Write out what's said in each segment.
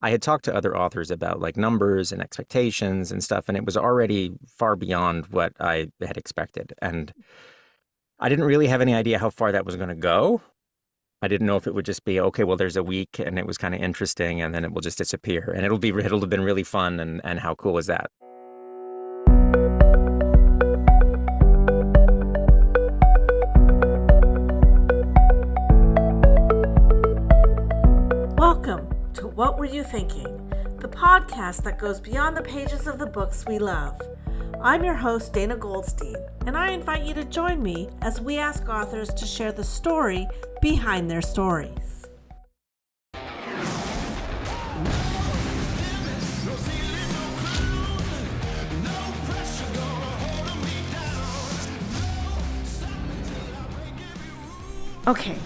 I had talked to other authors about like numbers and expectations and stuff, and it was already far beyond what I had expected. And I didn't really have any idea how far that was going to go. I didn't know if it would just be, okay, well, there's a week and it was kind of interesting and then it will just disappear, and it'll have been really fun. And how cool is that? Welcome to What Were You Thinking, the podcast that goes beyond the pages of the books we love. I'm your host, Dana Goldstein, and I invite you to join me as we ask authors to share the story behind their stories. Okay,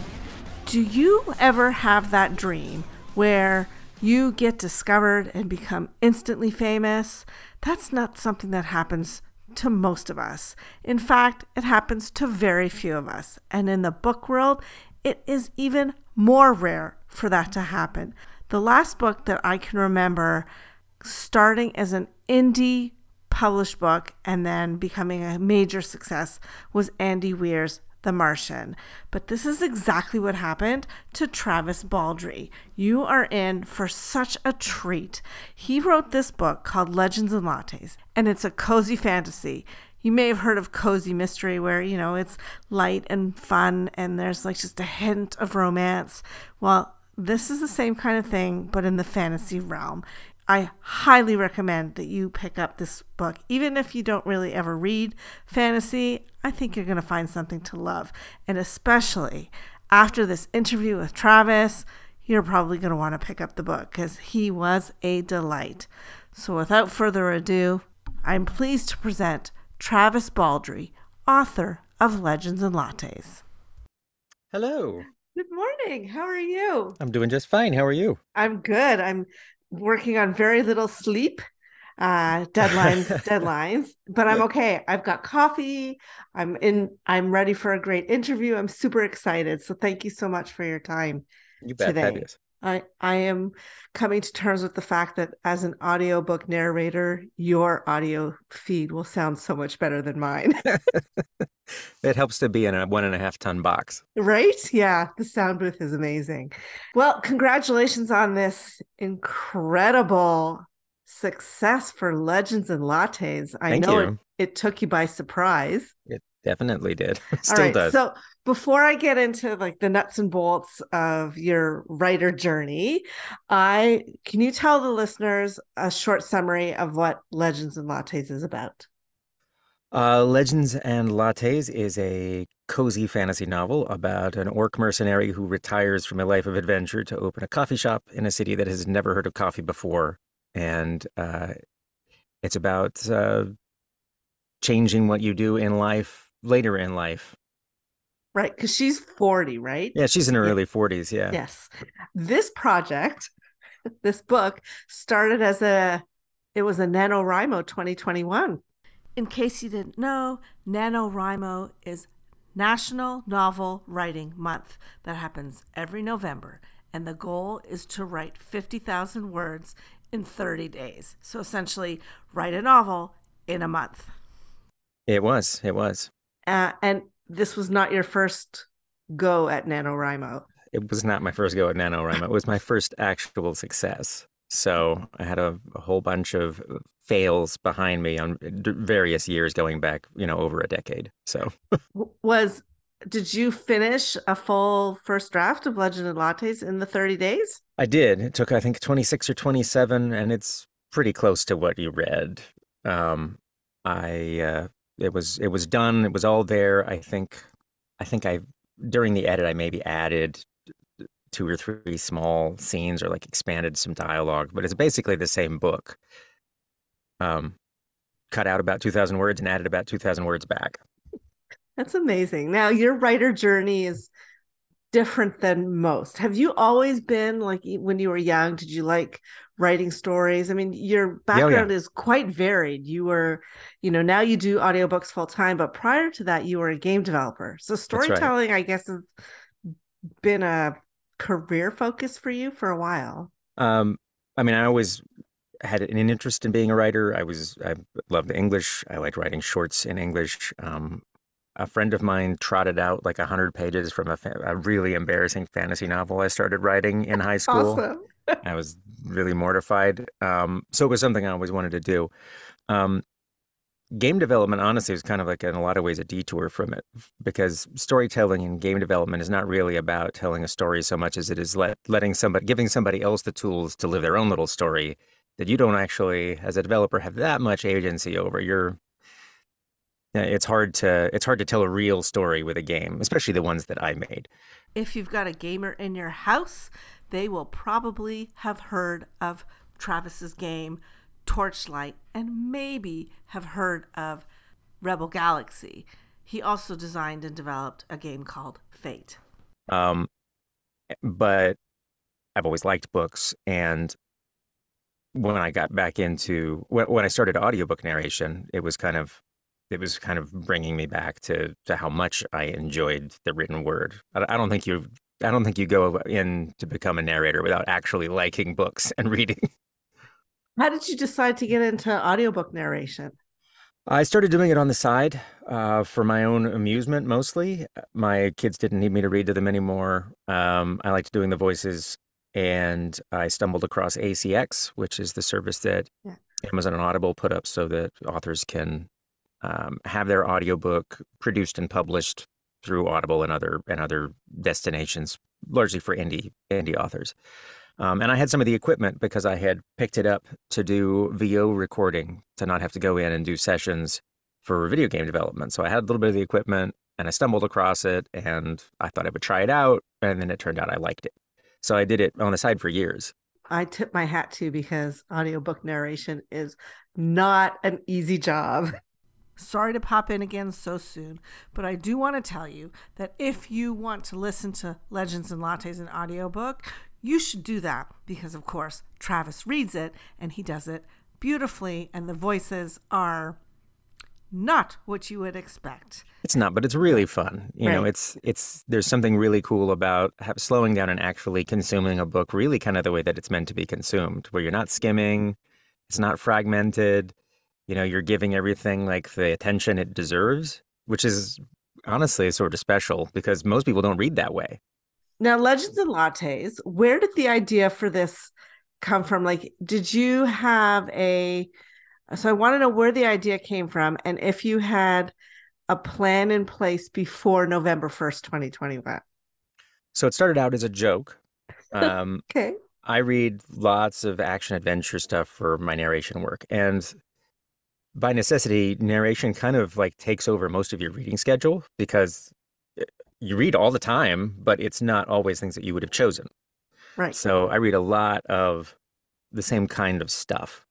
do you ever have that dream where you get discovered and become instantly famous? That's not something that happens to most of us. In fact, it happens to very few of us. And in the book world, it is even more rare for that to happen. The last book that I can remember starting as an indie published book and then becoming a major success was Andy Weir's The Martian. But this is exactly what happened to Travis Baldree. You are in for such a treat. He wrote this book called Legends and Lattes, and it's a cozy fantasy. You may have heard of cozy mystery where, you know, it's light and fun and there's like just a hint of romance. Well, this is the same kind of thing, but in the fantasy realm. I highly recommend that you pick up this book. Even if you don't really ever read fantasy, I think you're going to find something to love. And especially after this interview with Travis, you're probably going to want to pick up the book because he was a delight. So without further ado, I'm pleased to present Travis Baldree, author of Legends and Lattes. Hello. Good morning. How are you? I'm doing just fine. How are you? I'm good. I'm working on very little sleep, deadlines, but I'm okay. I've got coffee. I'm ready for a great interview. I'm super excited. So thank you so much for your time. You bet. Today. Fabulous. I am coming to terms with the fact that as an audiobook narrator, your audio feed will sound so much better than mine. It helps to be in a 1.5-ton box. Right? Yeah. The sound booth is amazing. Well, congratulations on this incredible success for Legends and Lattes. I know it took you by surprise. It definitely did. Still does. So before I get into like the nuts and bolts of your writer journey, can you tell the listeners a short summary of what Legends and Lattes is about? Legends and Lattes is a cozy fantasy novel about an orc mercenary who retires from a life of adventure to open a coffee shop in a city that has never heard of coffee before. And it's about changing what you do in life later in life. Right, because she's 40, right? Yeah, she's in her early 40s, yeah. Yes. This project, this book, started as it was a NaNoWriMo 2021. In case you didn't know, NaNoWriMo is National Novel Writing Month. That happens every November, and the goal is to write 50,000 words in 30 days. So essentially, write a novel in a month. It was. And this was not your first go at NaNoWriMo. It was not my first go at NaNoWriMo. It was my first actual success. So I had a whole bunch of fails behind me on various years going back, over a decade. So did you finish a full first draft of Legend and Lattes in the 30 days? I did. It took, I think, 26 or 27, and it's pretty close to what you read. It was done. It was all there. I think during the edit, I maybe added 2 or 3 small scenes or like expanded some dialogue, but it's basically the same book. Cut out about 2,000 words and added about 2,000 words back. That's amazing. Now your writer journey is different than most. Have you always been like, when you were young, did you like writing stories? I mean, your background is quite varied. You were, now you do audiobooks full time, but prior to that you were a game developer. So storytelling, right, I guess, has been a career focus for you for a while. I mean, I always had an interest in being a writer. I loved English. I liked writing shorts in English. A friend of mine trotted out like 100 pages from a really embarrassing fantasy novel I started writing in high school. Awesome. I was really mortified. So it was something I always wanted to do. Game development, honestly, was kind of like in a lot of ways a detour from it, because storytelling and game development is not really about telling a story so much as it is giving somebody else the tools to live their own little story that you don't actually, as a developer, have that much agency over. It's hard to tell a real story with a game, especially the ones that I made. If you've got a gamer in your house, they will probably have heard of Travis's game Torchlight, and maybe have heard of Rebel Galaxy. He also designed and developed a game called Fate. But I've always liked books, and when I got back into when I started audiobook narration, it was kind of bringing me back to how much I enjoyed the written word. I don't think you go in to become a narrator without actually liking books and reading. How did you decide to get into audiobook narration? I started doing it on the side for my own amusement, mostly. My kids didn't need me to read to them anymore. I liked doing the voices, and I stumbled across ACX, which is the service that Amazon and Audible put up so that authors can have their audiobook produced and published through Audible and other destinations, largely for indie authors. And I had some of the equipment because I had picked it up to do VO recording, to not have to go in and do sessions for video game development. So I had a little bit of the equipment, and I stumbled across it, and I thought I would try it out. And then it turned out I liked it. So I did it on the side for years. I tip my hat to, because audiobook narration is not an easy job. Sorry to pop in again so soon, but I do want to tell you that if you want to listen to Legends and Lattes in audiobook, you should do that because, of course, Travis reads it, and he does it beautifully, and the voices are not what you would expect. It's not, but it's really fun. You know, it's there's something really cool about slowing down and actually consuming a book really kind of the way that it's meant to be consumed, where you're not skimming, it's not fragmented, you know, you're giving everything like the attention it deserves, which is honestly sort of special because most people don't read that way. Now, Legends and Lattes, where did the idea for this come from? Like, did you have so I want to know where the idea came from and if you had a plan in place before November 1st, 2021. So it started out as a joke. Okay. I read lots of action adventure stuff for my narration work. And by necessity, narration kind of like takes over most of your reading schedule because you read all the time, but it's not always things that you would have chosen. Right. So I read a lot of the same kind of stuff.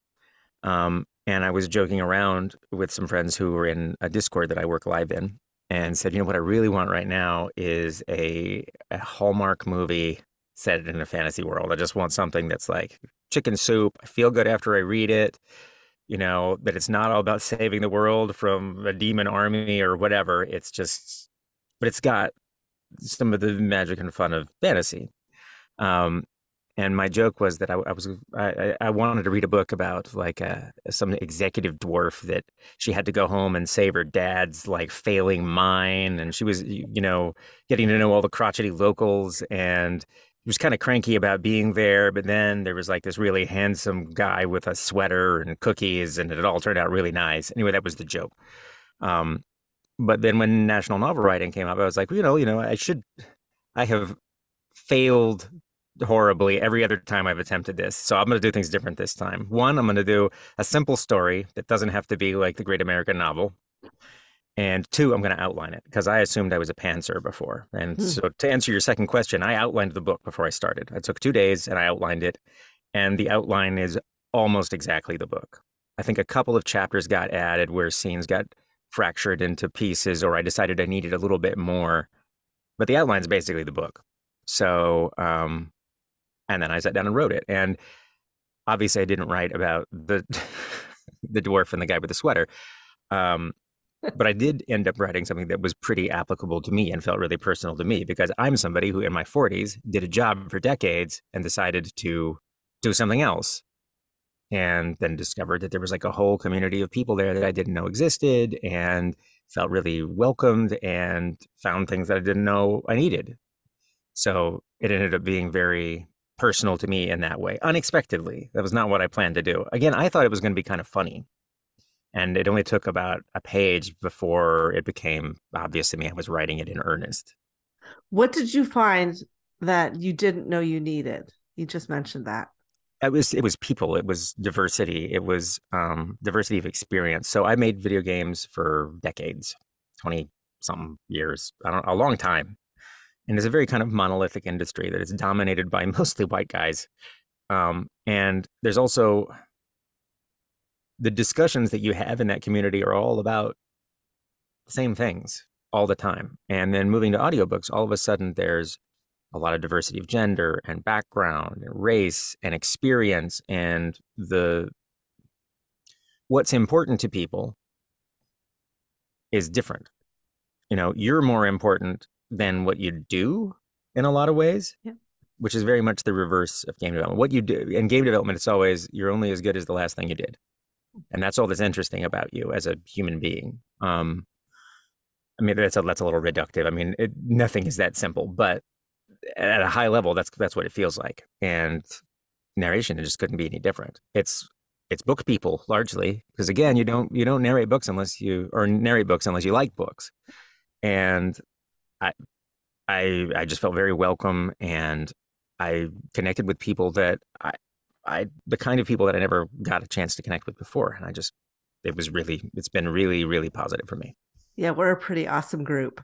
And I was joking around with some friends who were in a Discord that I work live in and said, you know, what I really want right now is a Hallmark movie set in a fantasy world. I just want something that's like chicken soup. I feel good after I read it, you know, that it's not all about saving the world from a demon army or whatever. But it's got some of the magic and fun of fantasy. And my joke was that I wanted to read a book about like some executive dwarf that she had to go home and save her dad's like failing mine. And she was, you know, getting to know all the crotchety locals, and he was kind of cranky about being there. But then there was like this really handsome guy with a sweater and cookies, and it all turned out really nice. Anyway, that was the joke. But then when National Novel Writing came up, I was like, you know, I have failed horribly every other time I've attempted this. So I'm going to do things different this time. One, I'm going to do a simple story that doesn't have to be like the Great American Novel. And two, I'm going to outline it because I assumed I was a pantser before. And So to answer your second question, I outlined the book before I started. I took 2 days and I outlined it. And the outline is almost exactly the book. I think a couple of chapters got added where scenes got fractured into pieces, or I decided I needed a little bit more, but the outline's basically the book. So, and then I sat down and wrote it. And obviously I didn't write about the dwarf and the guy with the sweater. But I did end up writing something that was pretty applicable to me and felt really personal to me because I'm somebody who in my 40s did a job for decades and decided to do something else. And then discovered that there was like a whole community of people there that I didn't know existed, and felt really welcomed, and found things that I didn't know I needed. So it ended up being very personal to me in that way, unexpectedly. That was not what I planned to do. Again, I thought it was going to be kind of funny. And it only took about a page before it became obvious to me I was writing it in earnest. What did you find that you didn't know you needed? You just mentioned that. It was people, it was diversity, it was diversity of experience. So I made video games for decades, 20-something years, a long time. And it's a very kind of monolithic industry that is dominated by mostly white guys. And there's also the discussions that you have in that community are all about the same things all the time. And then moving to audiobooks, all of a sudden there's a lot of diversity of gender and background and race and experience and what's important to people is different. You know, you're more important than what you do in a lot of ways, yeah. Which is very much the reverse of game development. What you do in game development, it's always you're only as good as the last thing you did. And that's all that's interesting about you as a human being. I mean, that's a little reductive. I mean, nothing is that simple, but at a high level, that's what it feels like. And narration, it just couldn't be any different. It's book people largely, because again, you don't narrate books unless you like books. And I just felt very welcome, and I connected with people that the kind of people that I never got a chance to connect with before. And it's been really, really positive for me. Yeah, we're a pretty awesome group.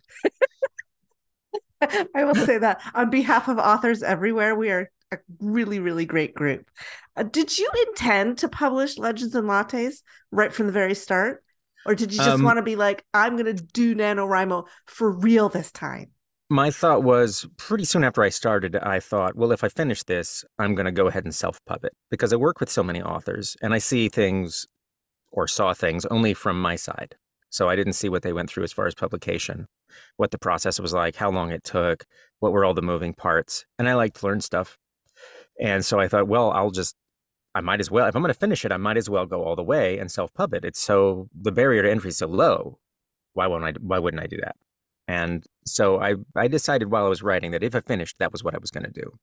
I will say that on behalf of authors everywhere, we are a really, really great group. Did you intend to publish Legends and Lattes right from the very start? Or did you just want to be like, I'm going to do NaNoWriMo for real this time? My thought was, pretty soon after I started, I thought, well, if I finish this, I'm going to go ahead and self-pub it, because I work with so many authors and I see things or saw things only from my side. So I didn't see what they went through as far as publication, what the process was like, how long it took, what were all the moving parts. And I like to learn stuff. And so I thought, well, I might as well, if I'm going to finish it, I might as well go all the way and self-pub it. It's so, the barrier to entry is so low. Why wouldn't I do that? And so I decided while I was writing that if I finished, that was what I was going to do.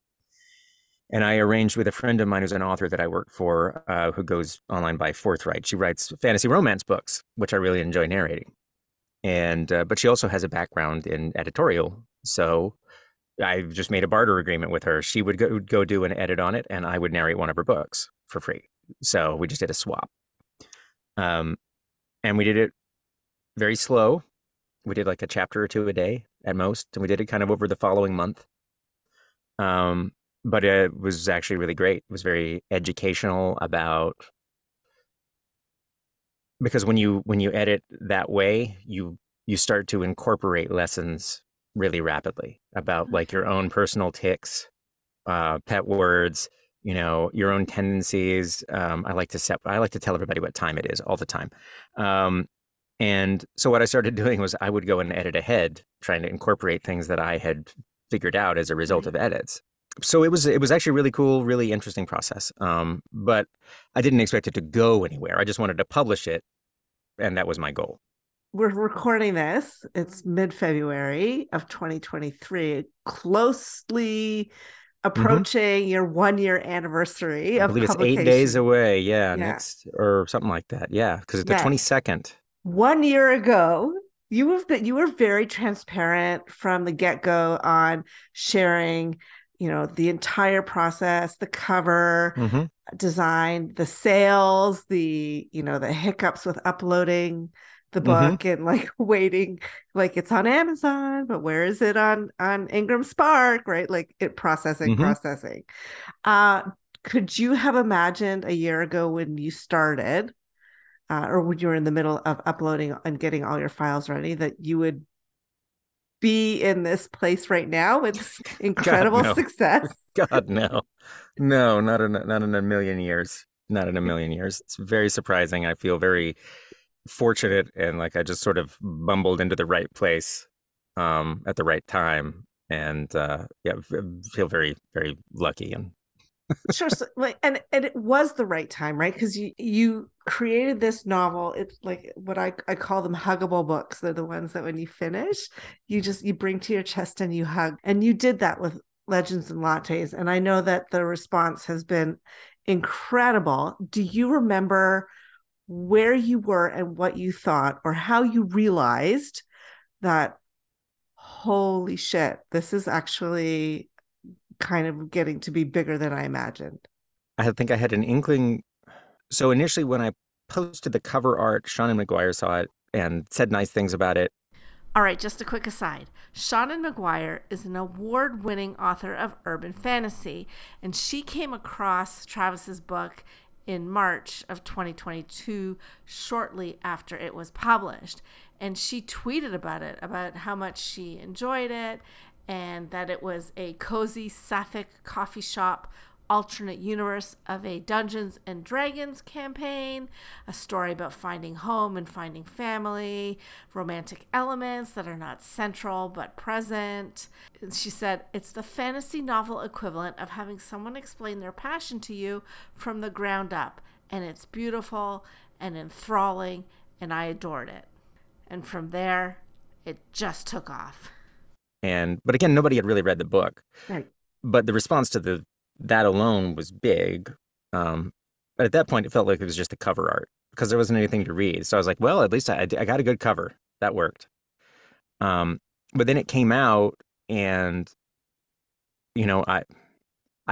And I arranged with a friend of mine who's an author that I work for, who goes online by Forthright. She writes fantasy romance books, which I really enjoy narrating. And but she also has a background in editorial. So I just made a barter agreement with her. She would go do an edit on it, and I would narrate one of her books for free. So we just did a swap. And we did it very slow. We did like a chapter or two a day at most, and we did it kind of over the following month. But it was actually really great. It was very educational about, because when you edit that way, you start to incorporate lessons really rapidly about like your own personal tics, pet words, you know, your own tendencies. I like to tell everybody what time it is all the time. And so what I started doing was I would go and edit ahead, trying to incorporate things that I had figured out as a result of edits. So it was actually really cool, really interesting process. But I didn't expect it to go anywhere. I just wanted to publish it, and that was my goal. We're recording this. It's mid-February of 2023, closely approaching your 1-year anniversary of publication. I believe it's 8 days away. Yeah, next or something like that. Yeah, because it's the 22nd. 1 year ago, you were very transparent from the get-go on sharing, you know, the entire process, the cover design, the sales, the, you know, the hiccups with uploading the book and like waiting, like it's on Amazon, but where is it on Ingram Spark, right? Like it processing. Could you have imagined a year ago when you started, or when you were in the middle of uploading and getting all your files ready, that you would be in this place right now with incredible success? God, no. No, not in a million years. Not in a million years. It's very surprising. I feel very fortunate, and like I just sort of bumbled into the right place at the right time. And I feel very, very lucky and Sure. So, like, and it was the right time, right? Because you created this novel. It's like what I call them huggable books. They're the ones that when you finish, you bring to your chest and you hug. And you did that with Legends and Lattes. And I know that the response has been incredible. Do you remember where you were and what you thought, or how you realized that, holy shit, this is actually kind of getting to be bigger than I imagined? I think I had an inkling. So initially when I posted the cover art, Seanan McGuire saw it and said nice things about it. All right, just a quick aside. Seanan McGuire is an award-winning author of urban fantasy, and she came across Travis's book in March of 2022, shortly after it was published. And she tweeted about it, about how much she enjoyed it, and that it was a cozy sapphic coffee shop alternate universe of a Dungeons and Dragons campaign, a story about finding home and finding family, romantic elements that are not central but present. She said, it's the fantasy novel equivalent of having someone explain their passion to you from the ground up, and it's beautiful and enthralling, and I adored it. And from there, it just took off. But again, nobody had really read the book. Right. But the response to that alone was big. But at that point, it felt like it was just the cover art because there wasn't anything to read. So I was like, well, at least I got a good cover. That worked. But then it came out, and, you know, I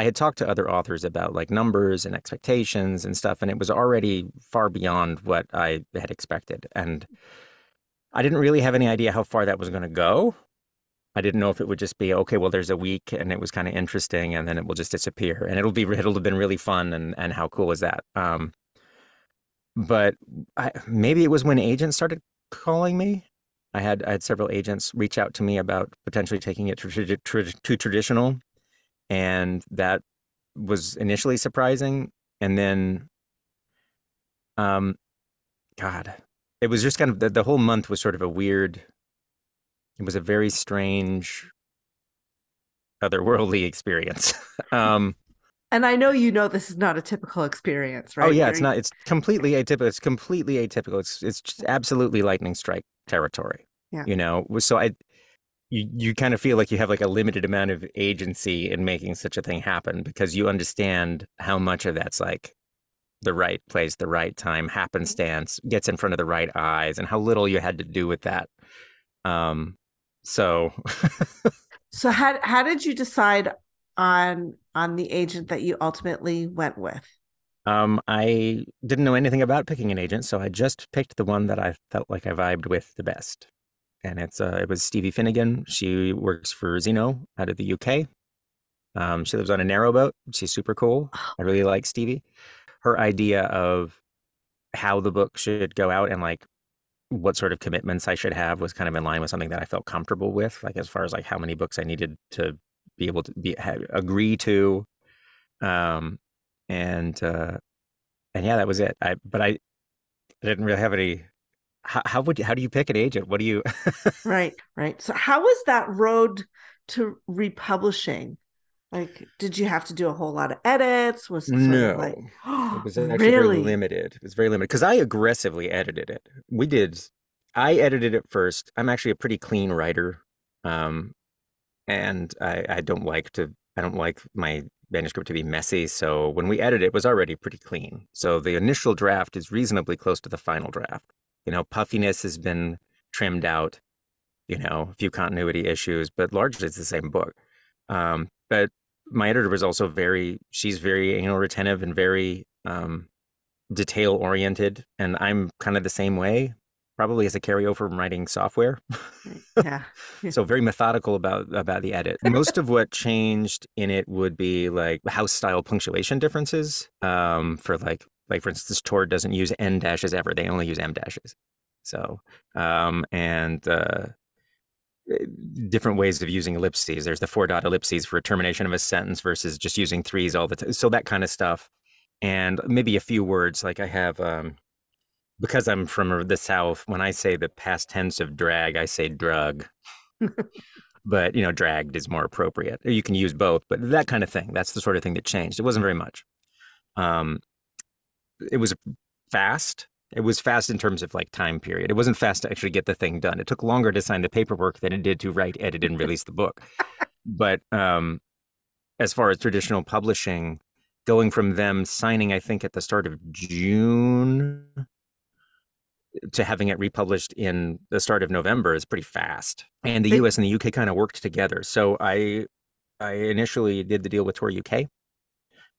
had talked to other authors about like numbers and expectations and stuff, and it was already far beyond what I had expected. And I didn't really have any idea how far that was going to go. I didn't know if it would just be, okay, well, there's a week and it was kind of interesting and then it will just disappear and it'll have been really fun and how cool is that? But maybe it was when agents started calling me. I had several agents reach out to me about potentially taking it to traditional, and that was initially surprising. And then, it was just kind of, the whole month was sort of a weird... It was a very strange, otherworldly experience. And I know this is not a typical experience, right? Oh yeah, it's not. It's completely atypical. It's just absolutely lightning strike territory. Yeah. You know, so you kind of feel like you have like a limited amount of agency in making such a thing happen, because you understand how much of that's like the right place, the right time, happenstance, gets in front of the right eyes, and how little you had to do with that. So how did you decide on the agent that you ultimately went with? I didn't know anything about picking an agent, so I just picked the one that I felt like I vibed with the best. And it was Stevie Finnegan. She works for Xeno out of the UK. She lives on a narrowboat. She's super cool. I really like Stevie. Her idea of how the book should go out and like what sort of commitments I should have was kind of in line with something that I felt comfortable with, like as far as like how many books I needed to be able to agree to. And yeah, that was it. But I didn't really have any, how do you pick an agent? What do you, right. So how was that road to republishing? Like, did you have to do a whole lot of edits? Was it no, like, oh, it was actually really? Very limited. It was very limited because I aggressively edited it. I edited it first. I'm actually a pretty clean writer, and I don't like my manuscript to be messy. So when we edited, it was already pretty clean. So the initial draft is reasonably close to the final draft. You know, puffiness has been trimmed out. You know, a few continuity issues, but largely it's the same book. But my editor was also she's very anal retentive and very detail oriented. And I'm kind of the same way, probably as a carryover from writing software. Yeah. So very methodical about the edit. Most of what changed in it would be like house style punctuation differences. For like for instance, Tor doesn't use N dashes ever. They only use M dashes. So, different ways of using ellipses. There's the 4-dot ellipses for a termination of a sentence versus just using threes all the time. So that kind of stuff. And maybe a few words, like I have, because I'm from the South, when I say the past tense of drag, I say drug. but, you know, dragged is more appropriate. You can use both, but that kind of thing. That's the sort of thing that changed. It wasn't very much. It was fast. It was fast in terms of like time period. It wasn't fast to actually get the thing done. It took longer to sign the paperwork than it did to write, edit, and release the book. But as far as traditional publishing, going from them signing, I think, at the start of June to having it republished in the start of November is pretty fast. And the US and the UK kind of worked together. So I initially did the deal with Tor UK,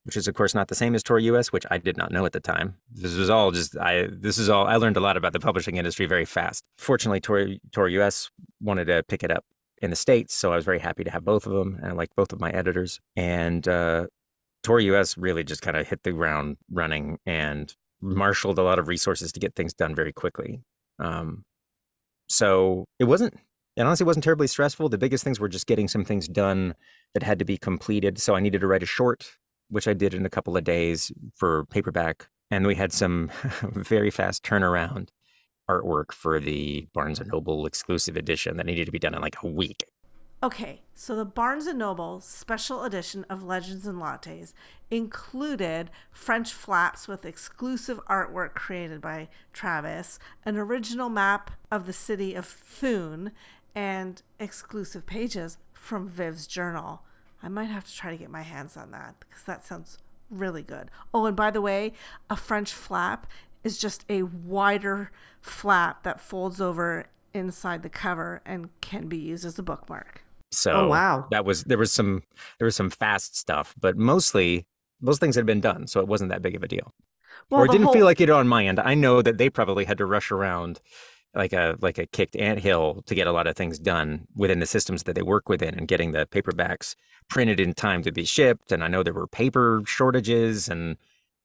which is, of course, not the same as Tor U.S., which I did not know at the time. This was all just, I learned a lot about the publishing industry very fast. Fortunately, Tor U.S. wanted to pick it up in the States, so I was very happy to have both of them, and I liked both of my editors. And Tor U.S. really just kind of hit the ground running and marshaled a lot of resources to get things done very quickly. So it honestly wasn't terribly stressful. The biggest things were just getting some things done that had to be completed. So I needed to write a short, which I did in a couple of days for paperback. And we had some very fast turnaround artwork for the Barnes & Noble exclusive edition that needed to be done in like a week. Okay, so the Barnes & Noble special edition of Legends and Lattes included French flaps with exclusive artwork created by Travis, an original map of the city of Thune, and exclusive pages from Viv's journal. I might have to try to get my hands on that because that sounds really good. Oh, and by the way, a French flap is just a wider flap that folds over inside the cover and can be used as a bookmark. So there was some fast stuff, but mostly those things had been done, so it wasn't that big of a deal. Well, or it didn't feel like it on my end. I know that they probably had to rush around like a kicked anthill to get a lot of things done within the systems that they work within and getting the paperbacks printed in time to be shipped. And I know there were paper shortages and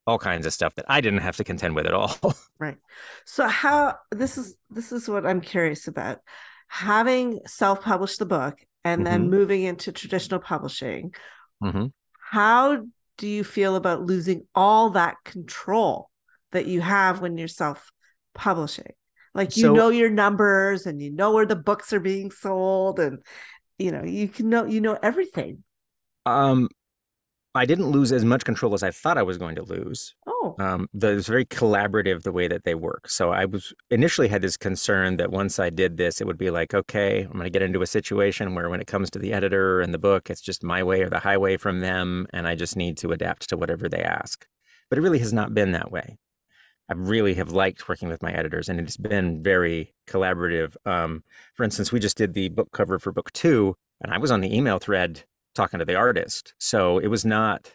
all kinds of stuff that I didn't have to contend with at all. Right. So this is what I'm curious about. Having self-published the book and then moving into traditional publishing, how do you feel about losing all that control that you have when you're self-publishing? Like, you know your numbers and you know where the books are being sold and, you know, you know everything. I didn't lose as much control as I thought I was going to lose. Oh. It was very collaborative the way that they work. So I was initially had this concern that once I did this, it would be like, okay, I'm going to get into a situation where when it comes to the editor and the book, it's just my way or the highway from them. And I just need to adapt to whatever they ask. But it really has not been that way. I really have liked working with my editors, and it's been very collaborative. For instance, we just did the book cover for book 2, and I was on the email thread talking to the artist. So it was not,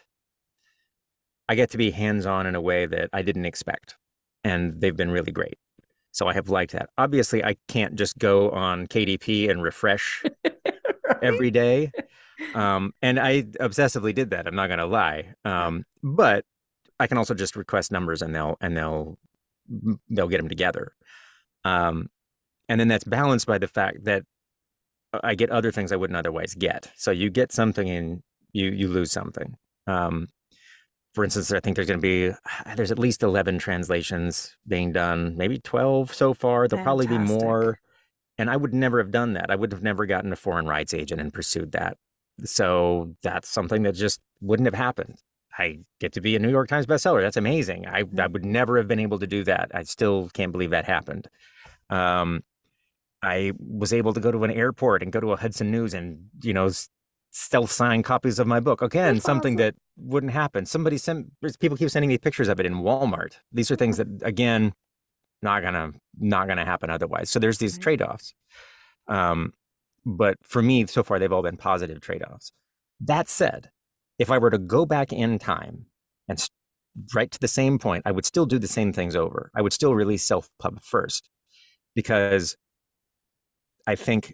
I get to be hands-on in a way that I didn't expect, and they've been really great. So I have liked that. Obviously, I can't just go on KDP and refresh every day. And I obsessively did that, I'm not gonna lie. But I can also just request numbers and they'll get them together. And then that's balanced by the fact that I get other things I wouldn't otherwise get. So you get something and you lose something. For instance, I think there's at least 11 translations being done, maybe 12 so far. There'll probably be more. And I would never have done that. I would have never gotten a foreign rights agent and pursued that. So that's something that just wouldn't have happened. I get to be a New York Times bestseller. That's amazing. I would never have been able to do that. I still can't believe that happened. I was able to go to an airport and go to a Hudson News and, you know, stealth sign copies of my book. Again, that's something awesome. That wouldn't happen. People keep sending me pictures of it in Walmart. These are things that, again, not gonna happen otherwise. So there's these trade-offs. But for me, so far, they've all been positive trade-offs. That said, if I were to go back in time and right to the same point, I would still do the same things over. I would still release self-pub first, because I think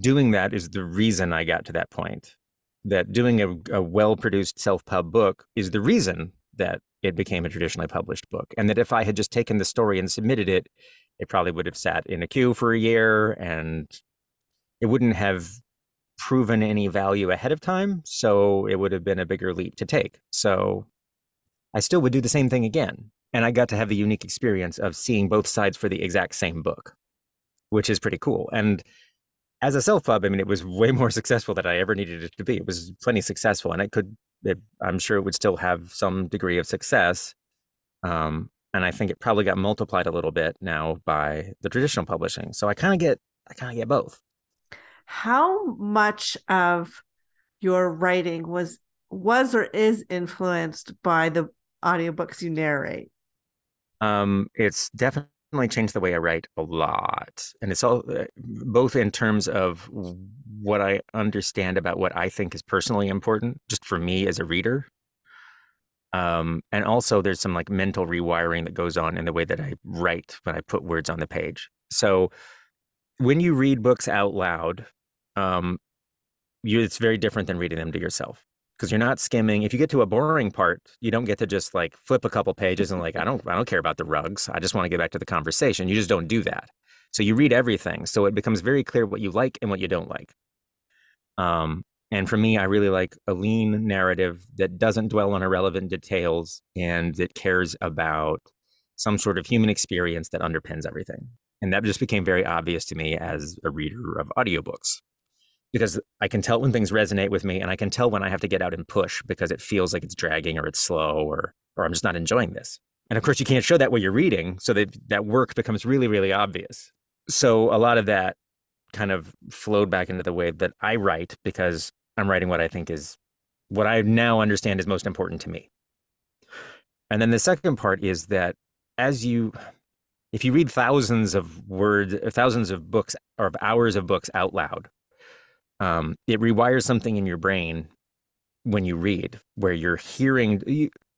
doing that is the reason I got to that point, that doing a well-produced self-pub book is the reason that it became a traditionally published book. And that if I had just taken the story and submitted it, it probably would have sat in a queue for a year and it wouldn't have proven any value ahead of time, so it would have been a bigger leap to take. So I still would do the same thing again, and I got to have the unique experience of seeing both sides for the exact same book, which is pretty cool. And as a self-pub, I mean, it was way more successful than I ever needed it to be. It was plenty successful, and I'm sure it would still have some degree of success. And I think it probably got multiplied a little bit now by the traditional publishing. So I kind of get both. How much of your writing was or is influenced by the audiobooks you narrate? It's definitely changed the way I write a lot. And it's all both in terms of what I understand about what I think is personally important, just for me as a reader. And also there's some like mental rewiring that goes on in the way that I write when I put words on the page. So when you read books out loud, it's very different than reading them to yourself, because you're not skimming. If you get to a boring part, you don't get to just like flip a couple pages and like, I don't care about the rugs. I just want to get back to the conversation. You just don't do that. So you read everything. So it becomes very clear what you like and what you don't like. And for me, I really like a lean narrative that doesn't dwell on irrelevant details and that cares about some sort of human experience that underpins everything. And that just became very obvious to me as a reader of audiobooks, because I can tell when things resonate with me, and I can tell when I have to get out and push because it feels like it's dragging or it's slow or I'm just not enjoying this. And of course, you can't show that when you're reading, so that work becomes really, really obvious. So a lot of that kind of flowed back into the way that I write, because I'm writing what I think is what I now understand is most important to me. And then the second part is that if you read thousands of books or of hours of books out loud, it rewires something in your brain when you read, where you're hearing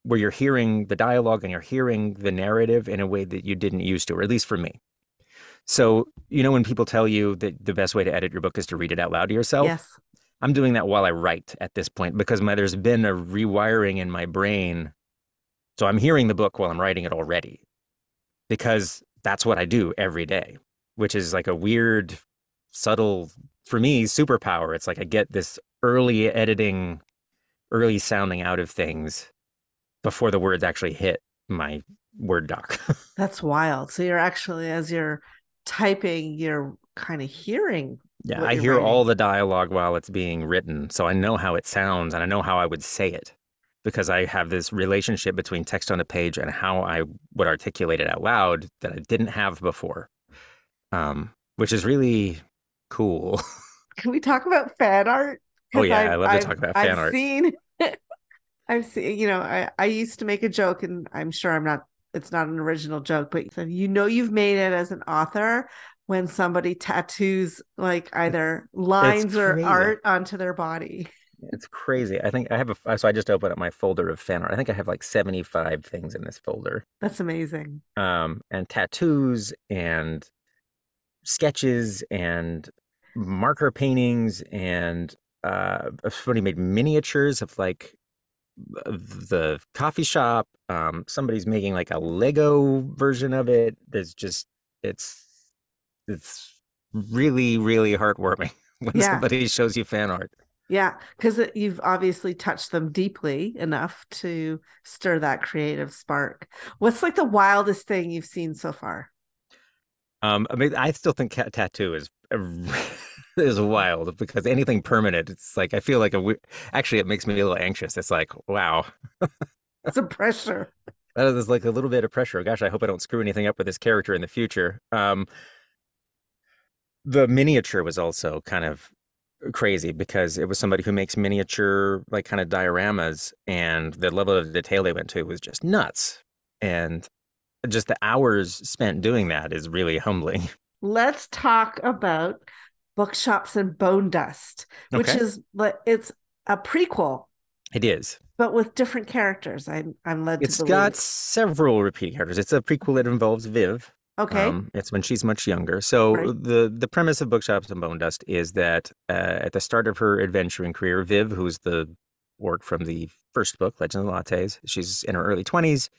the dialogue and you're hearing the narrative in a way that you didn't used to, or at least for me. So, you know, when people tell you that the best way to edit your book is to read it out loud to yourself. Yes. I'm doing that while I write at this point, because there's been a rewiring in my brain. So I'm hearing the book while I'm writing it already, because that's what I do every day, which is like a weird, subtle, for me, superpower. It's like I get this early editing, early sounding out of things before the words actually hit my Word doc. That's wild. So you're actually, as you're typing, you're kind of hearing. Yeah, I hear writing. All the dialogue while it's being written. So I know how it sounds and I know how I would say it, because I have this relationship between text on a page and how I would articulate it out loud that I didn't have before, which is really cool. Can we talk about fan art? Oh yeah, I love to talk about fan art. I've seen, you know, I used to make a joke, and I'm sure it's not an original joke, but you know you've made it as an author when somebody tattoos like either lines or art onto their body. It's crazy. I think I have so I just opened up my folder of fan art. I think I have like 75 things in this folder. That's amazing. And tattoos and sketches and marker paintings, and somebody made miniatures of like the coffee shop. Somebody's making like a Lego version of it. There's just, it's really, really heartwarming when somebody shows you fan art. Yeah, because you've obviously touched them deeply enough to stir that creative spark. What's like the wildest thing you've seen so far? I mean, I still think tattoo is wild, because anything permanent, it's like I feel like actually it makes me a little anxious. It's like, wow, that's a pressure. That is like a little bit of pressure. Gosh, I hope I don't screw anything up with this character in the future. The miniature was also kind of crazy, because it was somebody who makes miniature like kind of dioramas, and the level of detail they went to was just nuts, and just the hours spent doing that is really humbling. Let's talk about Bookshops and Bone Dust, which is, it's a prequel. It is. But with different characters, I'm led to believe. It's got several repeating characters. It's a prequel that involves Viv. Okay. It's when she's much younger. So the premise of Bookshops and Bone Dust is that at the start of her adventuring career, Viv, who's the orc from the first book, Legends and Lattes, she's in her early 20s.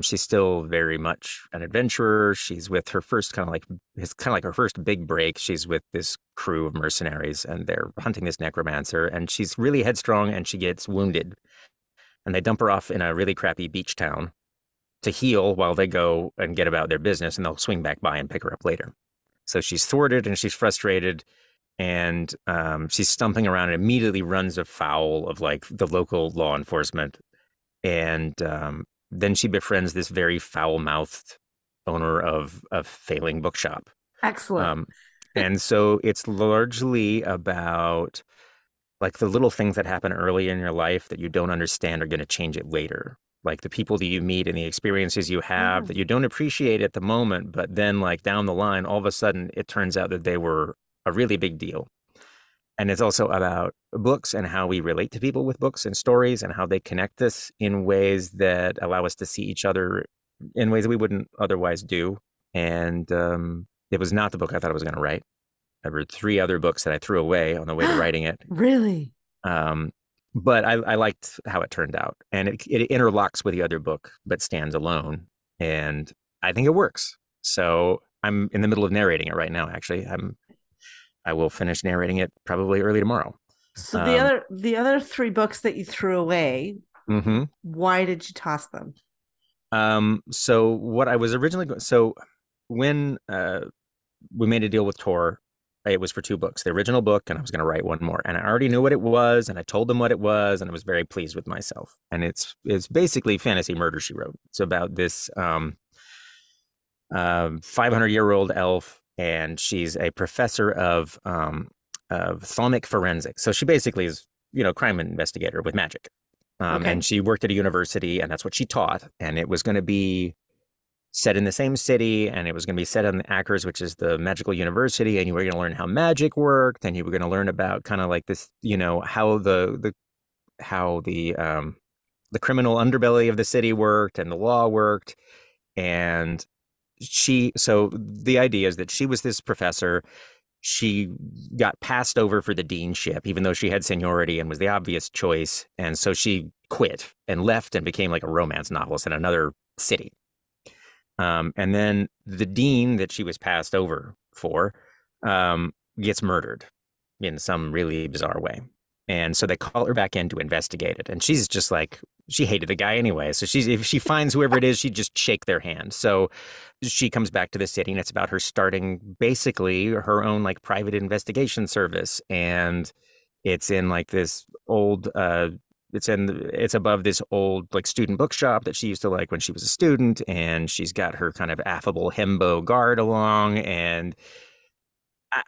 She's still very much an adventurer. She's with her first her first big break. She's with this crew of mercenaries, and they're hunting this necromancer, and she's really headstrong, and she gets wounded, and they dump her off in a really crappy beach town to heal while they go and get about their business, and they'll swing back by and pick her up later. So she's thwarted and she's frustrated, and she's stumping around and immediately runs afoul of like the local law enforcement. And then she befriends this very foul-mouthed owner of a failing bookshop. Excellent. And so it's largely about like the little things that happen early in your life that you don't understand are going to change it later. Like the people that you meet and the experiences you have that you don't appreciate at the moment, but then like down the line, all of a sudden it turns out that they were a really big deal. And it's also about books and how we relate to people with books and stories and how they connect us in ways that allow us to see each other in ways that we wouldn't otherwise do. And it was not the book I thought I was going to write. I read 3 other books that I threw away on the way to writing it. Really? But I liked how it turned out. And it interlocks with the other book, but stands alone. And I think it works. So I'm in the middle of narrating it right now, actually. I will finish narrating it probably early tomorrow. So the other 3 books that you threw away, why did you toss them? So what I was originally going... So when we made a deal with Tor, it was for 2 books, the original book, and I was going to write 1 more. And I already knew what it was, and I told them what it was, and I was very pleased with myself. And it's basically fantasy Murder, She Wrote. It's about this 500-year-old elf, and she's a professor of thonic forensics. So she basically is, you know, crime investigator with magic. And she worked at a university, and that's what she taught. And it was going to be set in the same city, and it was going to be set on the Akers, which is the magical university. And you were going to learn how magic worked, and you were going to learn about kind of like this, you know, how the criminal underbelly of the city worked and the law worked. And so the idea is that she was this professor. She got passed over for the deanship, even though she had seniority and was the obvious choice. And so she quit and left and became like a romance novelist in another city. And then the dean that she was passed over for gets murdered in some really bizarre way. And so they call her back in to investigate it. And she's just like, she hated the guy anyway. So if she finds whoever it is, she'd just shake their hand. So she comes back to the city, and it's about her starting basically her own like private investigation service. And it's in like this old, it's above this old like student bookshop that she used to like when she was a student. And she's got her kind of affable hembo guard along, and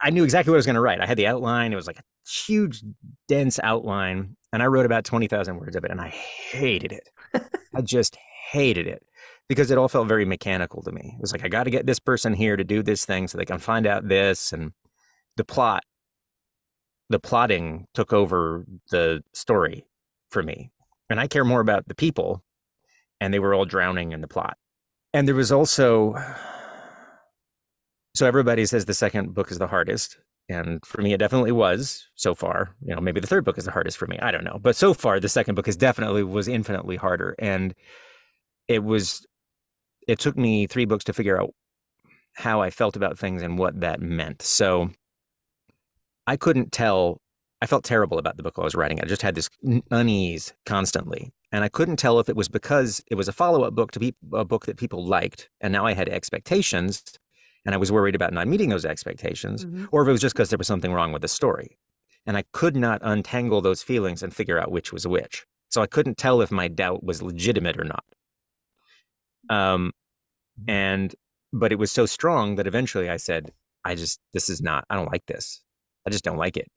I knew exactly what I was going to write. I had the outline. It was like a huge, dense outline. And I wrote about 20,000 words of it, and I hated it. I just hated it because it all felt very mechanical to me. It was like, I got to get this person here to do this thing so they can find out this. And the plotting took over the story for me. And I care more about the people, and they were all drowning in the plot. And there was also... So everybody says the second book is the hardest. And for me, it definitely was so far. You know, maybe the third book is the hardest for me. I don't know. But so far, the second book was infinitely harder. And it took me 3 books to figure out how I felt about things and what that meant. So I couldn't tell. I felt terrible about the book I was writing. I just had this unease constantly. And I couldn't tell if it was because it was a follow-up book to a book that people liked. And now I had expectations, and I was worried about not meeting those expectations, or if it was just because there was something wrong with the story. And I could not untangle those feelings and figure out which was which. So I couldn't tell if my doubt was legitimate or not. But it was so strong that eventually I said, I don't like this. I just don't like it.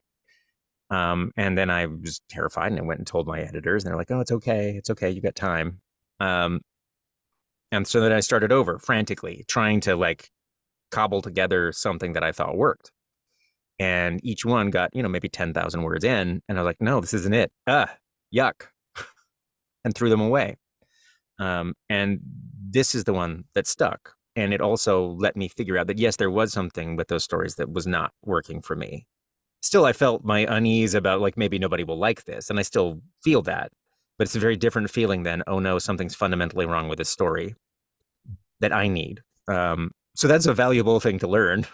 And then I was terrified, and I went and told my editors, and they're like, oh, it's okay. It's okay. You got time. And so then I started over frantically, trying to like cobble together something that I thought worked. And each one got, you know, maybe 10,000 words in, and I was like, no, this isn't it. Yuck. And threw them away. And this is the one that stuck. And it also let me figure out that, yes, there was something with those stories that was not working for me. Still, I felt my unease about like, maybe nobody will like this. And I still feel that, but it's a very different feeling than, oh no, something's fundamentally wrong with this story that I need. So that's a valuable thing to learn,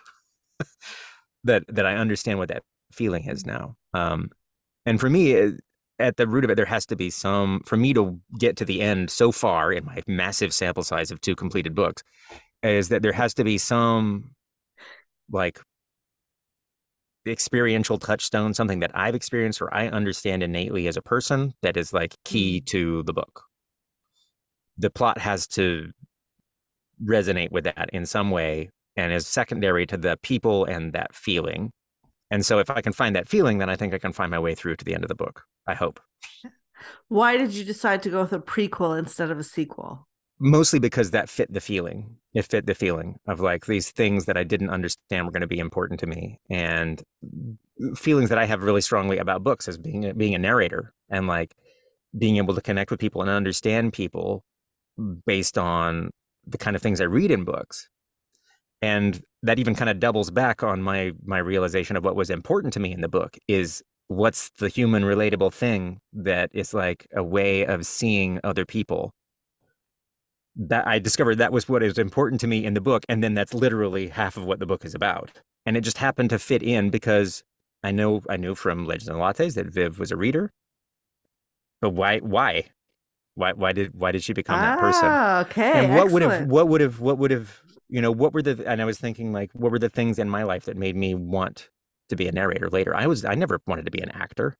that I understand what that feeling is now. And for me, at the root of it, there has to be some, for me to get to the end so far in my massive sample size of 2 completed books, is that there has to be some like experiential touchstone, something that I've experienced or I understand innately as a person that is like key to the book. The plot has to resonate with that in some way and is secondary to the people and that feeling. And so if I can find that feeling, then I think I can find my way through to the end of the book. I hope. Why did you decide to go with a prequel instead of a sequel? Mostly because that fit the feeling. It fit the feeling of like these things that I didn't understand were going to be important to me, and feelings that I have really strongly about books as being a narrator and like being able to connect with people and understand people based on the kind of things I read in books. And that even kind of doubles back on my realization of what was important to me in the book is what's the human relatable thing that is like a way of seeing other people. That I discovered that was what is important to me in the book. And then that's literally half of what the book is about. And it just happened to fit in because I knew from Legends and Lattes that Viv was a reader. But why did she become that person? Okay. And what would have, you know, and I was thinking like, what were the things in my life that made me want to be a narrator later? I never wanted to be an actor.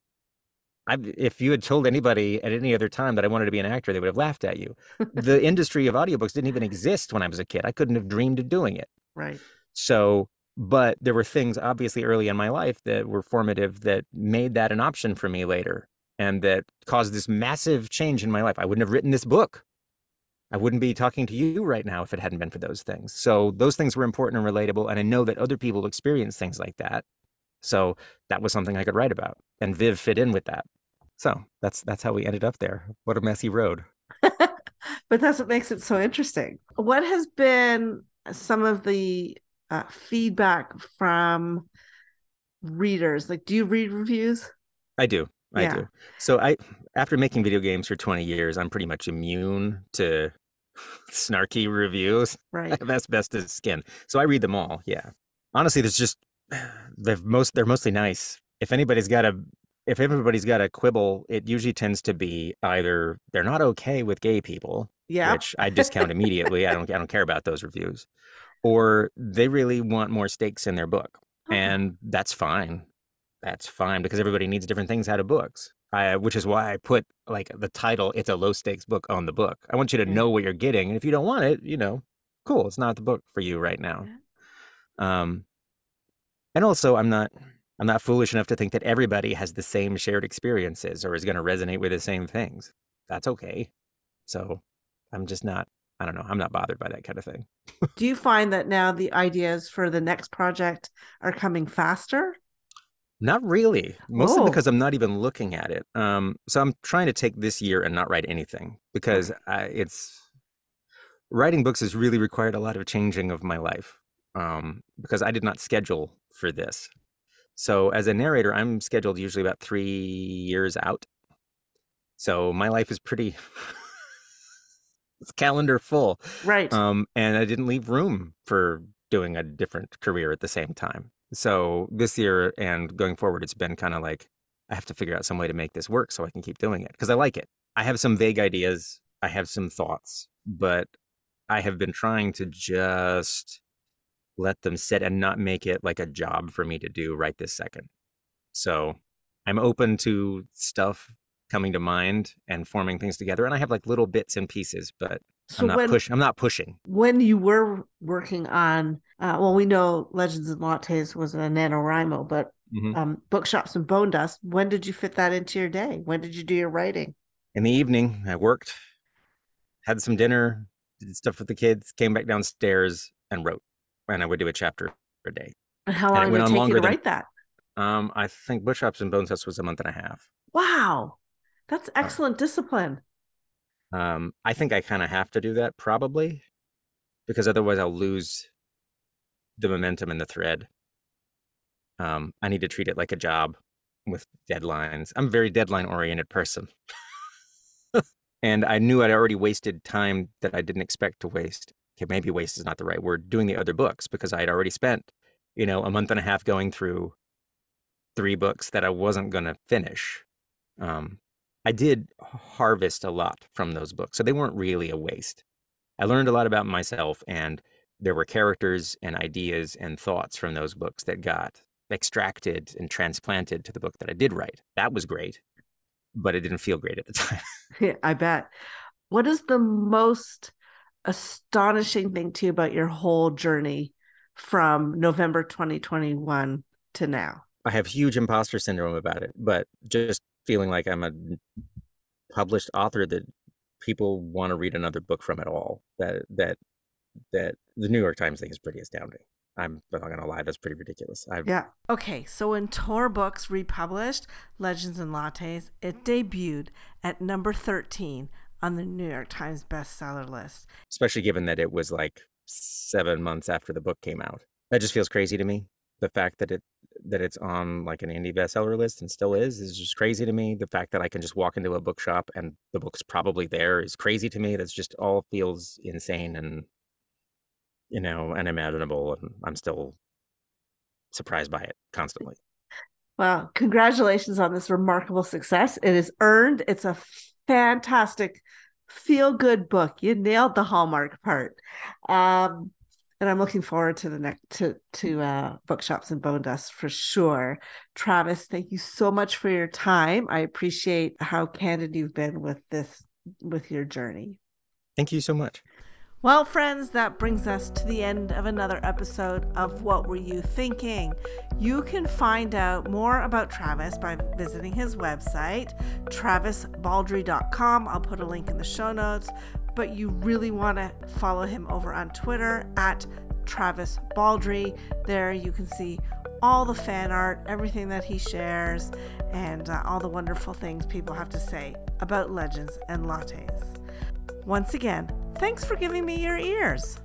If you had told anybody at any other time that I wanted to be an actor, they would have laughed at you. The industry of audiobooks didn't even exist when I was a kid. I couldn't have dreamed of doing it. Right. So, but there were things obviously early in my life that were formative that made that an option for me later and that caused this massive change in my life. I wouldn't have written this book. I wouldn't be talking to you right now if it hadn't been for those things. So those things were important and relatable. And I know that other people experience things like that. So that was something I could write about. And Viv fit in with that. So that's how we ended up there. What a messy road. But that's what makes it so interesting. What has been some of the feedback from readers? Like, do you read reviews? I do. I do. So after making video games for 20 years, I'm pretty much immune to snarky reviews. Right. I have asbestos skin. So I read them all. Yeah. Honestly, there's just, they're mostly nice. If everybody's got a quibble, it usually tends to be either they're not okay with gay people, yeah, which I discount immediately. I don't care about those reviews, or they really want more stakes in their book, and that's fine. That's fine because everybody needs different things out of books, which is why I put like the title, "It's a low stakes book" on the book. I want you to know what you're getting, and if you don't want it, you know, cool, it's not the book for you right now. And also, I'm not foolish enough to think that everybody has the same shared experiences or is going to resonate with the same things. That's okay. So I'm just not, I don't know, I'm not bothered by that kind of thing. Do you find that now the ideas for the next project are coming faster? Not really. Mostly because I'm not even looking at it. So I'm trying to take this year and not write anything because writing books has really required a lot of changing of my life because I did not schedule for this. So as a narrator, I'm scheduled usually about 3 years out. So my life is pretty it's calendar full. Right. And I didn't leave room for doing a different career at the same time. So this year and going forward, it's been kind of like, I have to figure out some way to make this work so I can keep doing it because I like it. I have some vague ideas. I have some thoughts, but I have been trying to just let them sit and not make it like a job for me to do right this second. So I'm open to stuff coming to mind and forming things together. And I have like little bits and pieces, but I'm not pushing. When you were working on, we know Legends and Lattes was a NaNoWriMo, but Bookshops and Bone Dust, when did you fit that into your day? When did you do your writing? In the evening, I worked, had some dinner, did stuff with the kids, came back downstairs and wrote. And I would do a chapter a day. And how long did it take you to write that? I think Bookshops and Bone Dust was a month and a half. Wow. That's excellent discipline. I think I kind of have to do that probably because otherwise I'll lose the momentum and the thread. I need to treat it like a job with deadlines. I'm a very deadline-oriented person. And I knew I'd already wasted time that I didn't expect to waste. Maybe waste is not the right word, doing the other books, because I had already spent, you know, a month and a half going through 3 books that I wasn't going to finish. I did harvest a lot from those books, so they weren't really a waste. I learned a lot about myself, and there were characters and ideas and thoughts from those books that got extracted and transplanted to the book that I did write. That was great, but it didn't feel great at the time. Yeah, I bet. What is the most astonishing thing to you about your whole journey from November 2021 to now? I have huge imposter syndrome about it, but just feeling like I'm a published author that people want to read another book from at all. That the New York Times thing is pretty astounding. I'm not going to lie, that's pretty ridiculous. Yeah. Okay, so when Tor Books republished Legends and Lattes, it debuted at number 13 on the New York Times bestseller list. Especially given that it was like 7 months after the book came out. That just feels crazy to me. The fact that it's on like an indie bestseller list and still is just crazy to me. The fact that I can just walk into a bookshop and the book's probably there is crazy to me. That's just all feels insane and, you know, unimaginable. And I'm still surprised by it constantly. Well, congratulations on this remarkable success. It is earned. It's a fantastic feel-good book. You nailed the hallmark part. And I'm looking forward to the next to Bookshops and Bone Dust for sure. Travis, thank you so much for your time. I appreciate how candid you've been with your journey. Thank you so much. Well, friends, that brings us to the end of another episode of What Were You Thinking? You can find out more about Travis by visiting his website, travisbaldree.com. I'll put a link in the show notes, but you really want to follow him over on Twitter at Travis Baldree. There you can see all the fan art, everything that he shares, and all the wonderful things people have to say about Legends and Lattes. Once again, thanks for giving me your ears.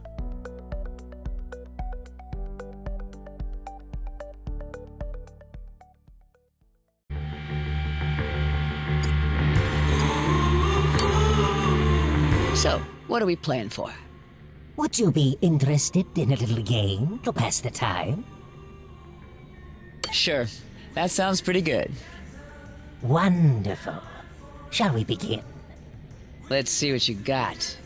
So, what are we playing for? Would you be interested in a little game to pass the time? Sure. That sounds pretty good. Wonderful. Shall we begin? Let's see what you got.